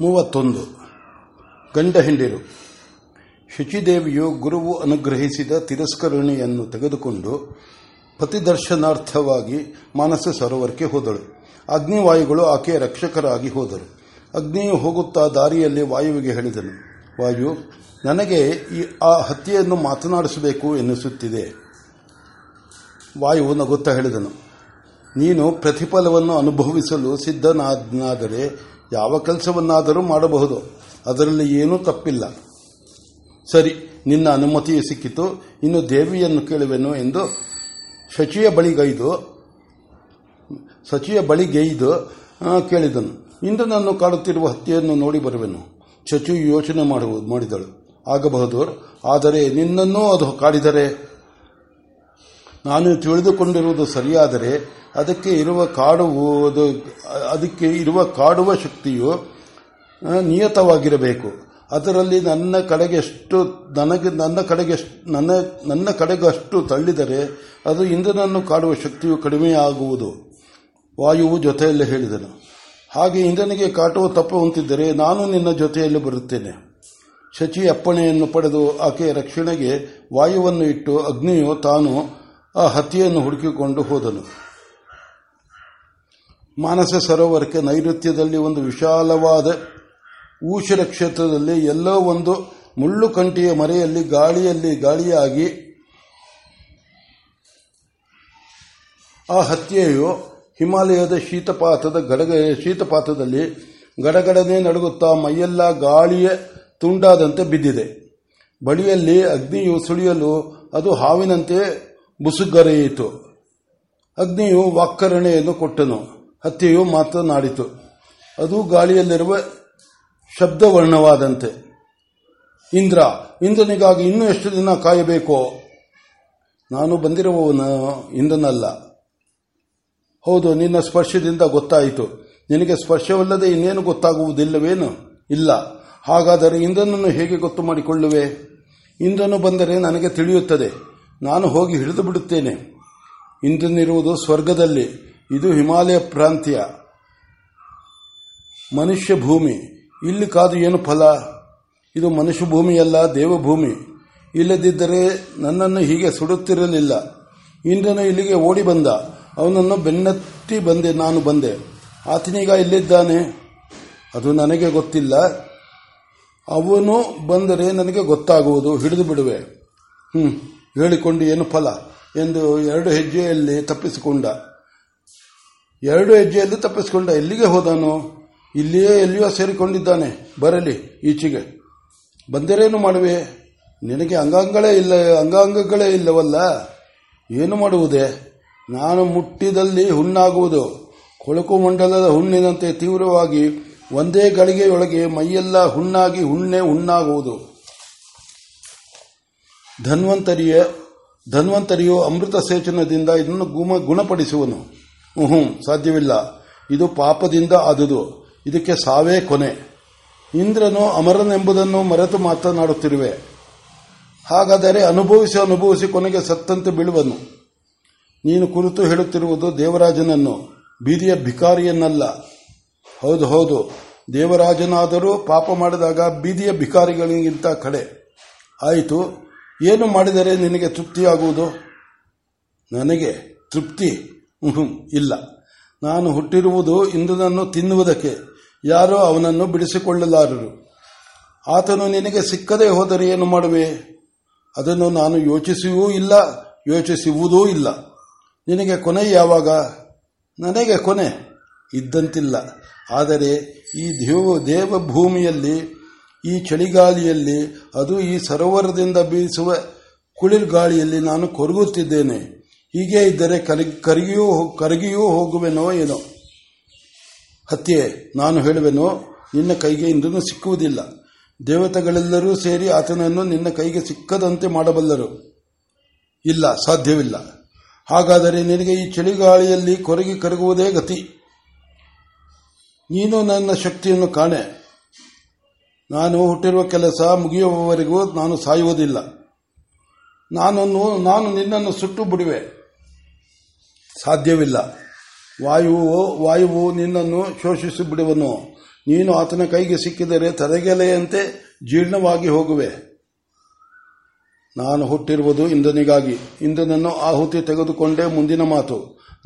31. ಗಂಡ ಹೆಂಡಿರು. ಶುಚಿದೇವಿಯು ಗುರುವು ಅನುಗ್ರಹಿಸಿದ ತಿರಸ್ಕರಣಿಯನ್ನು ತೆಗೆದುಕೊಂಡು ಪತಿದರ್ಶನಾರ್ಥವಾಗಿ ಮಾನಸ ಸರೋವರಕ್ಕೆ ಹೋದಳು. ಅಗ್ನಿವಾಯುಗಳು ಆಕೆಯ ರಕ್ಷಕರಾಗಿ ಹೋದರು. ಅಗ್ನಿಯು ಹೋಗುತ್ತಾ ದಾರಿಯಲ್ಲಿ ವಾಯುವಿಗೆ ಹೇಳಿದನು, ವಾಯು, ನನಗೆ ಆ ಹತ್ಯೆಯನ್ನು ಮಾತನಾಡಿಸಬೇಕು ಎನ್ನಿಸುತ್ತಿದೆ. ವಾಯುವು ನಗುತ್ತಾ ಹೇಳಿದನು, ನೀನು ಪ್ರತಿಫಲವನ್ನು ಅನುಭವಿಸಲು ಸಿದ್ಧನಾದರೆ ಯಾವ ಕೆಲಸವನ್ನಾದರೂ ಮಾಡಬಹುದು, ಅದರಲ್ಲಿ ಏನೂ ತಪ್ಪಿಲ್ಲ. ಸರಿ, ನಿನ್ನ ಅನುಮತಿಯು ಸಿಕ್ಕಿತು, ಇನ್ನು ದೇವಿಯನ್ನು ಕೇಳುವೆನು ಎಂದು ಶಚಿಯ ಬಳಿಗೈದು ಕೇಳಿದನು. ಇಂದು ನಾನು ಕಾಡುತ್ತಿರುವ ಹತ್ಯೆಯನ್ನು ನೋಡಿ ಬರುವೆನು. ಶಚಿಯು ಯೋಚನೆ ಮಾಡಿದಳು, ಆಗಬಹುದು, ಆದರೆ ನಿನ್ನನ್ನೂ ಅದು ಕಾಡಿದರೆ, ನಾನು ತಿಳಿದುಕೊಂಡಿರುವುದು ಸರಿಯಾದರೆ ಅದಕ್ಕೆ ಇರುವ ಕಾಡುವ ಶಕ್ತಿಯು ನಿಯತವಾಗಿರಬೇಕು. ಅದರಲ್ಲಿ ನನ್ನ ಕಡೆಗಷ್ಟು ತಳ್ಳಿದರೆ ಅದು ಇಂದ್ರನನ್ನು ಕಾಡುವ ಶಕ್ತಿಯು ಕಡಿಮೆಯಾಗುವುದು. ವಾಯುವು ಜೊತೆಯಲ್ಲೇ ಹೇಳಿದನು, ಹಾಗೆ ಇಂದ್ರನಿಗೆ ಕಾಟುವ ತಪ್ಪುವಂತಿದ್ದರೆ ನಾನು ನಿನ್ನ ಜೊತೆಯಲ್ಲಿ ಬರುತ್ತೇನೆ. ಶಚಿ ಅಪ್ಪಣೆಯನ್ನು ಪಡೆದು ಆಕೆಯ ರಕ್ಷಣೆಗೆ ವಾಯುವನ್ನು ಇಟ್ಟು ಅಗ್ನಿಯು ತಾನು ಆ ಹತ್ಯೆಯನ್ನು ಹುಡುಕಿಕೊಂಡು ಹೋದನು. ಮಾನಸ ಸರೋವರಕ್ಕೆ ನೈಋತ್ಯದಲ್ಲಿ ಒಂದು ವಿಶಾಲವಾದ ಊಷರ ಕ್ಷೇತ್ರದಲ್ಲಿ ಎಲ್ಲೋ ಒಂದು ಮುಳ್ಳುಕಂಟಿಯ ಮರೆಯಲ್ಲಿ ಗಾಳಿಯಾಗಿ ಆ ಹತ್ಯೆಯು ಹಿಮಾಲಯದ ಶೀತಪಾತದಲ್ಲಿ ಗಡಗಡನೆ ನಡುಗುತ್ತಾ ಮೈಯೆಲ್ಲ ಗಾಳಿಯ ತುಂಡಾದಂತೆ ಬಿದ್ದಿದೆ. ಬಳಿಯಲ್ಲಿ ಅಗ್ನಿಯು ಸುಳಿಯಲು ಅದು ಹಾವಿನಂತೆ ಬುಸುಗರೆಯಿತು. ಅಗ್ನಿಯು ವಾಕ್ಕರಣೆಯನ್ನು ಕೊಟ್ಟನು. ಹತ್ಯೆಯು ಮಾತನಾಡಿತು, ಅದು ಗಾಳಿಯಲ್ಲಿರುವ ಶಬ್ದವರ್ಣವಾದಂತೆ. ಇಂದ್ರನಿಗಾಗಿ ಇನ್ನೂ ಎಷ್ಟು ದಿನ ಕಾಯಬೇಕೋ? ನಾನು ಬಂದಿರುವವನು ಇಂದ್ರನಲ್ಲ. ಹೌದು, ನಿನ್ನ ಸ್ಪರ್ಶದಿಂದ ಗೊತ್ತಾಯಿತು. ನಿನಗೆ ಸ್ಪರ್ಶವಲ್ಲದೆ ಇನ್ನೇನು ಗೊತ್ತಾಗುವುದಿಲ್ಲವೇನು? ಇಲ್ಲ. ಹಾಗಾದರೆ ಇಂದ್ರನನ್ನು ಹೇಗೆ ಗೊತ್ತು ಮಾಡಿಕೊಳ್ಳುವೆ? ಇಂದ್ರನು ಬಂದರೆ ನನಗೆ ತಿಳಿಯುತ್ತದೆ. ನಾನು ಹೋಗಿ ಹಿಡಿದು ಬಿಡುತ್ತೇನೆ. ಇಂದ್ರನಿರುವುದು ಸ್ವರ್ಗದಲ್ಲಿ, ಇದು ಹಿಮಾಲಯ ಪ್ರಾಂತ್ಯ, ಮನುಷ್ಯ ಭೂಮಿ. ಇಲ್ಲಿ ಕಾದು ಏನು ಫಲ? ಇದು ಮನುಷ್ಯ ಭೂಮಿಯಲ್ಲ, ದೇವಭೂಮಿ. ಇಲ್ಲದಿದ್ದರೆ ನನ್ನನ್ನು ಹೀಗೆ ಸುಡುತ್ತಿರಲಿಲ್ಲ. ಇಂದ್ರನು ಇಲ್ಲಿಗೆ ಓಡಿ ಬಂದ, ಅವನನ್ನು ಬೆನ್ನತ್ತಿ ನಾನು ಬಂದೆ. ಆತನೀಗ ಇಲ್ಲಿದ್ದಾನೆ, ಅದು ನನಗೆ ಗೊತ್ತಿಲ್ಲ. ಅವನು ಬಂದರೆ ನನಗೆ ಗೊತ್ತಾಗುವುದು, ಹಿಡಿದು ಬಿಡುವೆ. ಹೇಳಿಕೊಂಡು ಏನು ಫಲ ಎಂದು ಎರಡು ಹೆಜ್ಜೆಯಲ್ಲಿ ತಪ್ಪಿಸಿಕೊಂಡ. ಎಲ್ಲಿಗೆ ಹೋದನು? ಎಲ್ಲಿಯೋ ಸೇರಿಕೊಂಡಿದ್ದಾನೆ. ಬರಲಿ ಈಚೆಗೆ. ಬಂದರೇನು ಮಾಡುವೆ? ನಿನಗೆ ಅಂಗಾಂಗಗಳೇ ಇಲ್ಲವಲ್ಲ, ಏನು ಮಾಡುವುದೇ? ನಾನು ಮುಟ್ಟಿದಲ್ಲಿ ಹುಣ್ಣಾಗುವುದು. ಕೊಳಕು ಮಂಡಲದ ಹುಣ್ಣಿನಂತೆ ತೀವ್ರವಾಗಿ ಒಂದೇ ಗಳಿಗೆಯೊಳಗೆ ಮೈಯೆಲ್ಲ ಹುಣ್ಣಾಗಿ ಹುಣ್ಣಾಗುವುದು. ಧನ್ವಂತರಿಯು ಅಮೃತ ಸೇಚನದಿಂದ ಇದನ್ನು ಗುಣಪಡಿಸುವನು. ಸಾಧ್ಯವಿಲ್ಲ, ಇದು ಪಾಪದಿಂದ ಆದುದು, ಇದಕ್ಕೆ ಸಾವೇ ಕೊನೆ. ಇಂದ್ರನು ಅಮರನೆಂಬುದನ್ನು ಮರೆತು ಮಾತನಾಡುತ್ತಿರುವೆ. ಹಾಗಾದರೆ ಅನುಭವಿಸಿ ಕೊನೆಗೆ ಸತ್ತಂತೆ ಬೀಳುವನು. ನೀನು ಕುರಿತು ಹೇಳುತ್ತಿರುವುದು ದೇವರಾಜನನ್ನು, ಬೀದಿಯ ಭಿಕಾರಿಯನ್ನಲ್ಲ. ಹೌದು, ದೇವರಾಜನಾದರೂ ಪಾಪ ಮಾಡಿದಾಗ ಬೀದಿಯ ಭಿಕಾರಿಗಳಿಗಿಂತ ಕಡೆ. ಆಯಿತು, ಏನು ಮಾಡಿದರೆ ನಿನಗೆ ತೃಪ್ತಿಯಾಗುವುದು? ನನಗೆ ತೃಪ್ತಿ ಇಲ್ಲ. ನಾನು ಹುಟ್ಟಿರುವುದು ಇಂದ್ರನನ್ನು ತಿನ್ನುವುದಕ್ಕೆ. ಯಾರೋ ಅವನನ್ನು ಬಿಡಿಸಿಕೊಳ್ಳಲಾರರು. ಆತನು ನಿನಗೆ ಸಿಕ್ಕದೇ ಹೋದರೆ ಏನು ಮಾಡುವೆ? ಅದನ್ನು ನಾನು ಯೋಚಿಸುವುದೂ ಇಲ್ಲ. ನಿನಗೆ ಕೊನೆ ಯಾವಾಗ? ನನಗೆ ಕೊನೆ ಇದ್ದಂತಿಲ್ಲ. ಆದರೆ ಈ ದೇವಭೂಮಿಯಲ್ಲಿ, ಈ ಚಳಿಗಾಲಿಯಲ್ಲಿ, ಅದು ಈ ಸರೋವರದಿಂದ ಬೀಸುವ ಕುಳಿರ್ ಗಾಳಿಯಲ್ಲಿ ನಾನು ಕೊರಗುತ್ತಿದ್ದೇನೆ. ಹೀಗೆ ಇದ್ದರೆ ಕರಗಿಯೂ ಹೋಗುವೆನೋ ಏನೋ. ಹತ್ಯೆ, ನಾನು ಹೇಳುವೆನೋ, ನಿನ್ನ ಕೈಗೆ ಇಂದ್ರನು ಸಿಕ್ಕುವುದಿಲ್ಲ. ದೇವತೆಗಳೆಲ್ಲರೂ ಸೇರಿ ಆತನನ್ನು ನಿನ್ನ ಕೈಗೆ ಸಿಕ್ಕದಂತೆ ಮಾಡಬಲ್ಲರು. ಇಲ್ಲ, ಸಾಧ್ಯವಿಲ್ಲ. ಹಾಗಾದರೆ ನಿನಗೆ ಈ ಚಳಿಗಾಳಿಯಲ್ಲಿ ಕೊರಗಿ ಕರಗುವುದೇ ಗತಿ. ನೀನು ನನ್ನ ಶಕ್ತಿಯನ್ನು ಕಾಣೆ. ನಾನು ಹುಟ್ಟಿರುವ ಕೆಲಸ ಮುಗಿಯುವವರೆಗೂ ನಾನು ಸಾಯುವುದಿಲ್ಲ. ನಾನು ನಿನ್ನನ್ನು ಸುಟ್ಟು ಬಿಡುವೆ. ಸಾಧ್ಯವಿಲ್ಲ. ವಾಯುವು ನಿನ್ನನ್ನು ಶೋಷಿಸಿ ಬಿಡುವನು. ನೀನು ಆತನ ಕೈಗೆ ಸಿಕ್ಕಿದರೆ ತಲೆಗೆಲೆಯಂತೆ ಜೀರ್ಣವಾಗಿ ಹೋಗುವೆ. ನಾನು ಹುಟ್ಟಿರುವುದು ಇಂದ್ರನಿಗಾಗಿ, ಇಂದ್ರನನ್ನು ಆಹುತಿ ತೆಗೆದುಕೊಂಡೇ ಮುಂದಿನ ಮಾತು.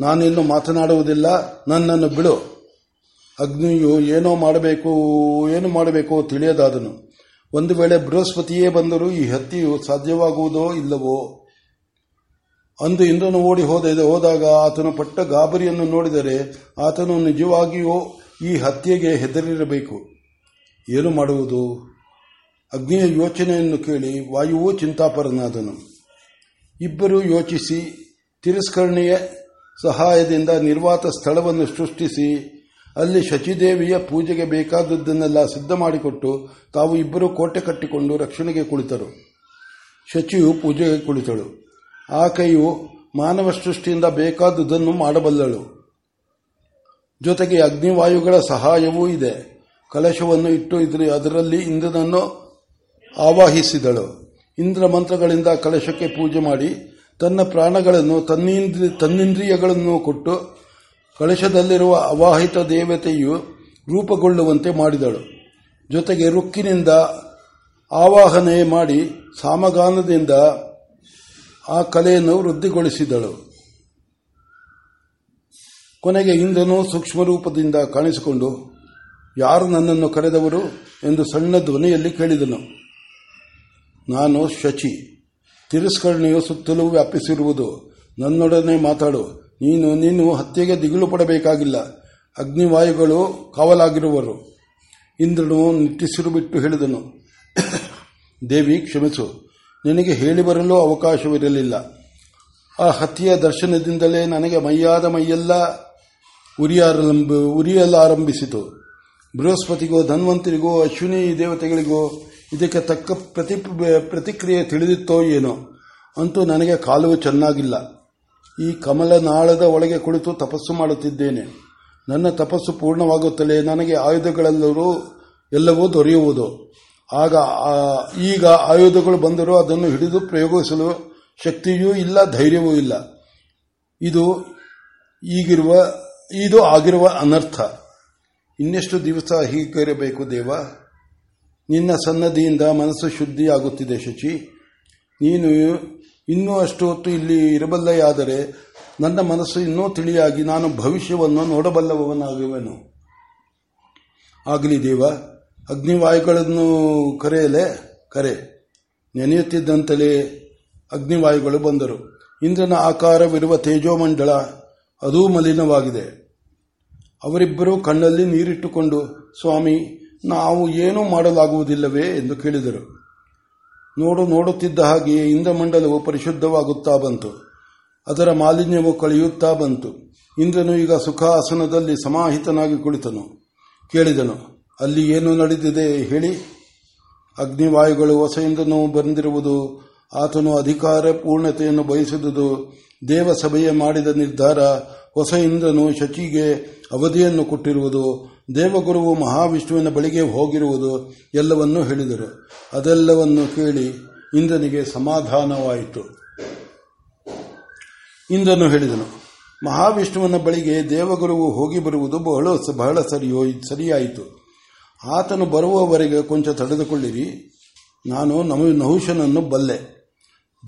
ನಾನಿನ್ನು ಮಾತನಾಡುವುದಿಲ್ಲ, ನನ್ನನ್ನು ಬಿಡು. ಅಗ್ನಿಯು ಏನು ಮಾಡಬೇಕು ತಿಳಿಯದಾದನು. ಒಂದು ವೇಳೆ ಬೃಹಸ್ಪತಿಯೇ ಬಂದರೂ ಈ ಹತ್ಯೆಯು ಸಾಧ್ಯವಾಗುವುದೋ ಇಲ್ಲವೋ? ಅಂದು ಇಂದ್ರನು ಓಡಿ ಹೋದಾಗ ಆತನು ಪಟ್ಟ ಗಾಬರಿಯನ್ನು ನೋಡಿದರೆ ಆತನು ನಿಜವಾಗಿಯೂ ಈ ಹತ್ಯೆಗೆ ಹೆದರಿರಬೇಕು. ಏನು ಮಾಡುವುದು? ಅಗ್ನಿಯ ಯೋಚನೆಯನ್ನು ಕೇಳಿ ವಾಯುವು ಚಿಂತಾಪರನಾದನು. ಇಬ್ಬರೂ ಯೋಚಿಸಿ ತಿರಸ್ಕರಣೆಯ ಸಹಾಯದಿಂದ ನಿರ್ವಾತ ಸ್ಥಳವನ್ನು ಸೃಷ್ಟಿಸಿ ಅಲ್ಲಿ ಶಚಿದೇವಿಯ ಪೂಜೆಗೆ ಬೇಕಾದದ್ದನ್ನೆಲ್ಲ ಸಿದ್ಧ ಮಾಡಿಕೊಟ್ಟು ತಾವು ಇಬ್ಬರೂ ಕೋಟೆ ಕಟ್ಟಿಕೊಂಡು ರಕ್ಷಣೆಗೆ ಕುಳಿತರು. ಶಚಿಯು ಪೂಜೆಗೆ ಕುಳಿತಳು. ಆಕೆಯು ಮಾನವ ಸೃಷ್ಟಿಯಿಂದ ಬೇಕಾದುದನ್ನು ಮಾಡಬಲ್ಲಳು. ಜೊತೆಗೆ ಅಗ್ನಿವಾಯುಗಳ ಸಹಾಯವೂ ಇದೆ. ಕಲಶವನ್ನು ಇಟ್ಟು ಅದರಲ್ಲಿ ಇಂದ್ರನನ್ನು ಆವಾಹಿಸಿದಳು. ಇಂದ್ರ ಮಂತ್ರಗಳಿಂದ ಕಲಶಕ್ಕೆ ಪೂಜೆ ಮಾಡಿ ತನ್ನ ಪ್ರಾಣಗಳನ್ನು ತನ್ನಿಂದ್ರಿಯಗಳನ್ನು ಕೊಟ್ಟು ಕಲಶದಲ್ಲಿರುವ ಅವಾಹಿತ ದೇವತೆಯು ರೂಪುಗೊಳ್ಳುವಂತೆ ಮಾಡಿದಳು. ಜೊತೆಗೆ ರುಕ್ಕಿನಿಂದ ಆವಾಹನೆ ಮಾಡಿ ಸಾಮಗಾನದಿಂದ ಆ ಕಲೆಯನ್ನು ವೃದ್ಧಿಗೊಳಿಸಿದಳು. ಕೊನೆಗೆ ಇಂದ್ರನು ಸೂಕ್ಷ್ಮ ರೂಪದಿಂದ ಕಾಣಿಸಿಕೊಂಡು, ಯಾರು ನನ್ನನ್ನು ಕರೆದವರು ಎಂದು ಸಣ್ಣ ಧ್ವನಿಯಲ್ಲಿ ಕೇಳಿದನು. ನಾನು ಶಚಿ, ತಿರಸ್ಕರಣೆಯು ಸುತ್ತಲೂ ವ್ಯಾಪಿಸಿರುವುದು. ನನ್ನೊಡನೆ ಮಾತಾಡು, ನೀನು ಹತ್ಯೆಗೆ ದಿಗಿಲು ಪಡಬೇಕಾಗಿಲ್ಲ, ಅಗ್ನಿವಾಯುಗಳು ಕಾವಲಾಗಿರುವರು. ಇಂದ್ರನು ನಿಟ್ಟಿಸಿರು ಬಿಟ್ಟು ಹೇಳಿದನು, ದೇವಿ ಕ್ಷಮಿಸು, ನಿನಗೆ ಹೇಳಿ ಬರಲು ಅವಕಾಶವಿರಲಿಲ್ಲ. ಆ ಹತ್ಯೆಯ ದರ್ಶನದಿಂದಲೇ ನನಗೆ ಮೈಯೆಲ್ಲ ಉರಿಯಲಾರಂಭಿಸಿತು. ಬೃಹಸ್ಪತಿಗೋ ಧನ್ವಂತರಿಗೋ ಅಶ್ವಿನಿ ದೇವತೆಗಳಿಗೋ ಇದಕ್ಕೆ ತಕ್ಕ ಪ್ರತಿಕ್ರಿಯೆ ತಿಳಿದಿತ್ತೋ ಏನೋ. ಅಂತೂ ನನಗೆ ಕಾಲವು ಚೆನ್ನಾಗಿಲ್ಲ. ಈ ಕಮಲನಾಳದ ಒಳಗೆ ಕುಳಿತು ತಪಸ್ಸು ಮಾಡುತ್ತಿದ್ದೇನೆ. ನನ್ನ ತಪಸ್ಸು ಪೂರ್ಣವಾಗುತ್ತಲೇ ನನಗೆ ಎಲ್ಲವೂ ದೊರೆಯುವುದು. ಈಗ ಆಯುಧಗಳು ಬಂದರೂ ಅದನ್ನು ಹಿಡಿದು ಪ್ರಯೋಗಿಸಲು ಶಕ್ತಿಯೂ ಇಲ್ಲ, ಧೈರ್ಯವೂ ಇಲ್ಲ. ಇದು ಆಗಿರುವ ಅನರ್ಥ. ಇನ್ನೆಷ್ಟು ದಿವಸ ಹೀಗೆ ಇರಬೇಕು ದೇವ? ನಿನ್ನ ಸನ್ನದಿಯಿಂದ ಮನಸ್ಸು ಶುದ್ಧಿಯಾಗುತ್ತಿದೆ ಶಚಿ. ನೀನು ಇನ್ನೂ ಅಷ್ಟು ಹೊತ್ತು ಇಲ್ಲಿ ಇರಬಲ್ಲೆಯಾದರೆ ನನ್ನ ಮನಸ್ಸು ಇನ್ನೂ ತಿಳಿಯಾಗಿ ನಾನು ಭವಿಷ್ಯವನ್ನು ನೋಡಬಲ್ಲವನಾಗುವೆನು. ಆಗಲಿ ದೇವ, ಅಗ್ನಿವಾಯುಗಳನ್ನು ಕರೆ. ನೆನೆಯುತ್ತಿದ್ದಂತಲೇ ಅಗ್ನಿವಾಯುಗಳು ಬಂದರು. ಇಂದ್ರನ ಆಕಾರವಿರುವ ತೇಜೋಮಂಡಲ ಅದೂ ಮಲಿನವಾಗಿದೆ. ಅವರಿಬ್ಬರೂ ಕಣ್ಣಲ್ಲಿ ನೀರಿಟ್ಟುಕೊಂಡು, ಸ್ವಾಮಿ, ನಾವು ಏನೂ ಮಾಡಲಾಗುವುದಿಲ್ಲವೇ ಎಂದು ಕೇಳಿದರು. ನೋಡುತ್ತಿದ್ದ ಹಾಗೆಯೇ ಇಂದ್ರಮಂಡಲವು ಪರಿಶುದ್ಧವಾಗುತ್ತಾ ಬಂತು. ಅದರ ಮಾಲಿನ್ಯವು ಕಳೆಯುತ್ತಾ ಬಂತು. ಇಂದ್ರನು ಈಗ ಸುಖಾಸನದಲ್ಲಿ ಸಮಾಹಿತನಾಗಿ ಕುಳಿತನು. ಕೇಳಿದನು, ಅಲ್ಲಿ ಏನು ನಡೆದಿದೆ ಹೇಳಿ. ಅಗ್ನಿವಾಯುಗಳು ಹೊಸ ಇಂದ್ರನು ಬಂದಿರುವುದು, ಆತನು ಅಧಿಕಾರ ಪೂರ್ಣತೆಯನ್ನು ಬಯಸಿದುದು, ದೇವಸಭೆಯೇ ಮಾಡಿದ ನಿರ್ಧಾರ, ಹೊಸ ಇಂದ್ರನು ಶಚಿಗೆ ಅವಧಿಯನ್ನು ಕೊಟ್ಟಿರುವುದು, ದೇವಗುರುವು ಮಹಾವಿಷ್ಣುವಿನ ಬಳಿಗೆ ಹೋಗಿರುವುದು ಎಲ್ಲವನ್ನೂ ಹೇಳಿದರು. ಅದೆಲ್ಲವನ್ನು ಕೇಳಿ ಇಂದ್ರನಿಗೆ ಸಮಾಧಾನವಾಯಿತು. ಇಂದ್ರನು ಹೇಳಿದನು, ಮಹಾವಿಷ್ಣುವಿನ ಬಳಿಗೆ ದೇವಗುರುವು ಹೋಗಿ ಬರುವುದು ಬಹಳ ಸರಿಯಾಯಿತು. ಆತನು ಬರುವವರೆಗೆ ಕೊಂಚ ತಡೆದುಕೊಳ್ಳಿರಿ. ನಾನು ನಹುಶನನ್ನು ಬಲ್ಲೆ.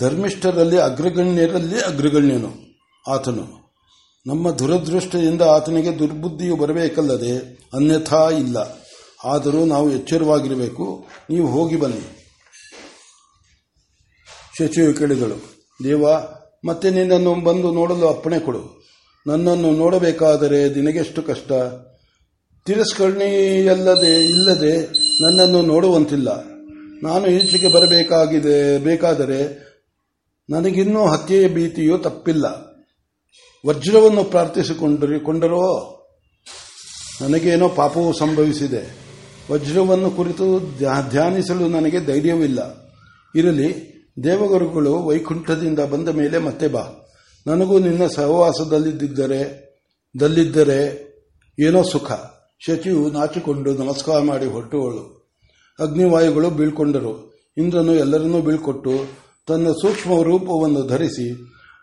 ಧರ್ಮಿಷ್ಠರಲ್ಲಿ ಅಗ್ರಗಣ್ಯನು ಆತನು. ನಮ್ಮ ದುರದೃಷ್ಟದಿಂದ ಆತನಿಗೆ ದುರ್ಬುದ್ಧಿಯು ಬರಬೇಕಲ್ಲದೆ ಅನ್ಯಥಾ ಇಲ್ಲ. ಆದರೂ ನಾವು ಎಚ್ಚರವಾಗಿರಬೇಕು. ನೀವು ಹೋಗಿ ಬನ್ನಿ. ಶಚಿಯು ಕೇಳಿದಳು, ದೇವ, ಮತ್ತೆ ನಿನ್ನನ್ನು ಬಂದು ನೋಡಲು ಅಪ್ಪಣೆ ಕೊಡು. ನನ್ನನ್ನು ನೋಡಬೇಕಾದರೆ ನಿನಗೆಷ್ಟು ಕಷ್ಟ. ತಿರಸ್ಕರಣೆಯಿಲ್ಲದೆ ನನ್ನನ್ನು ನೋಡುವಂತಿಲ್ಲ. ನಾನು ಈಚೆಗೆ ಬೇಕಾದರೆ ನನಗಿನ್ನೂ ಹತ್ಯೆಯ ಭೀತಿಯೂ ತಪ್ಪಿಲ್ಲ. ವಜ್ರವನ್ನು ಪ್ರಾರ್ಥಿಸಿಕೊಂಡರೋ ನನಗೇನೋ ಪಾಪವು ಸಂಭವಿಸಿದೆ. ವಜ್ರವನ್ನು ಕುರಿತು ಧ್ಯಾನಿಸಲು ನನಗೆ ಧೈರ್ಯವಿಲ್ಲ. ಇರಲಿ, ದೇವಗುರುಗಳು ವೈಕುಂಠದಿಂದ ಬಂದ ಮೇಲೆ ಮತ್ತೆ ಬಾ. ನನಗೂ ನಿನ್ನ ಸಹವಾಸದಲ್ಲಿದ್ದರೆ ಏನೋ ಸುಖ. ಶಚಿಯು ನಾಚಿಕೊಂಡು ನಮಸ್ಕಾರ ಮಾಡಿ ಹೊರಟುವಳು. ಅಗ್ನಿವಾಯುಗಳು ಬೀಳ್ಕೊಂಡರು. ಇಂದ್ರನು ಎಲ್ಲರನ್ನೂ ಬೀಳ್ಕೊಟ್ಟು ತನ್ನ ಸೂಕ್ಷ್ಮ ರೂಪವನ್ನು ಧರಿಸಿ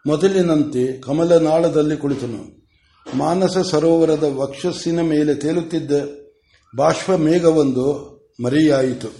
ಮೊದಲಿನಂತೆ ಕಮಲನಾಳದಲ್ಲಿ ಕುಳಿತನು. ಮಾನಸ ಸರೋವರದ ವಕ್ಷಸ್ಸಿನ ಮೇಲೆ ತೇಲುತ್ತಿದ್ದ ಬಾಷ್ಪ ಮೇಘವೊಂದು ಮರೆಯಾಯಿತು.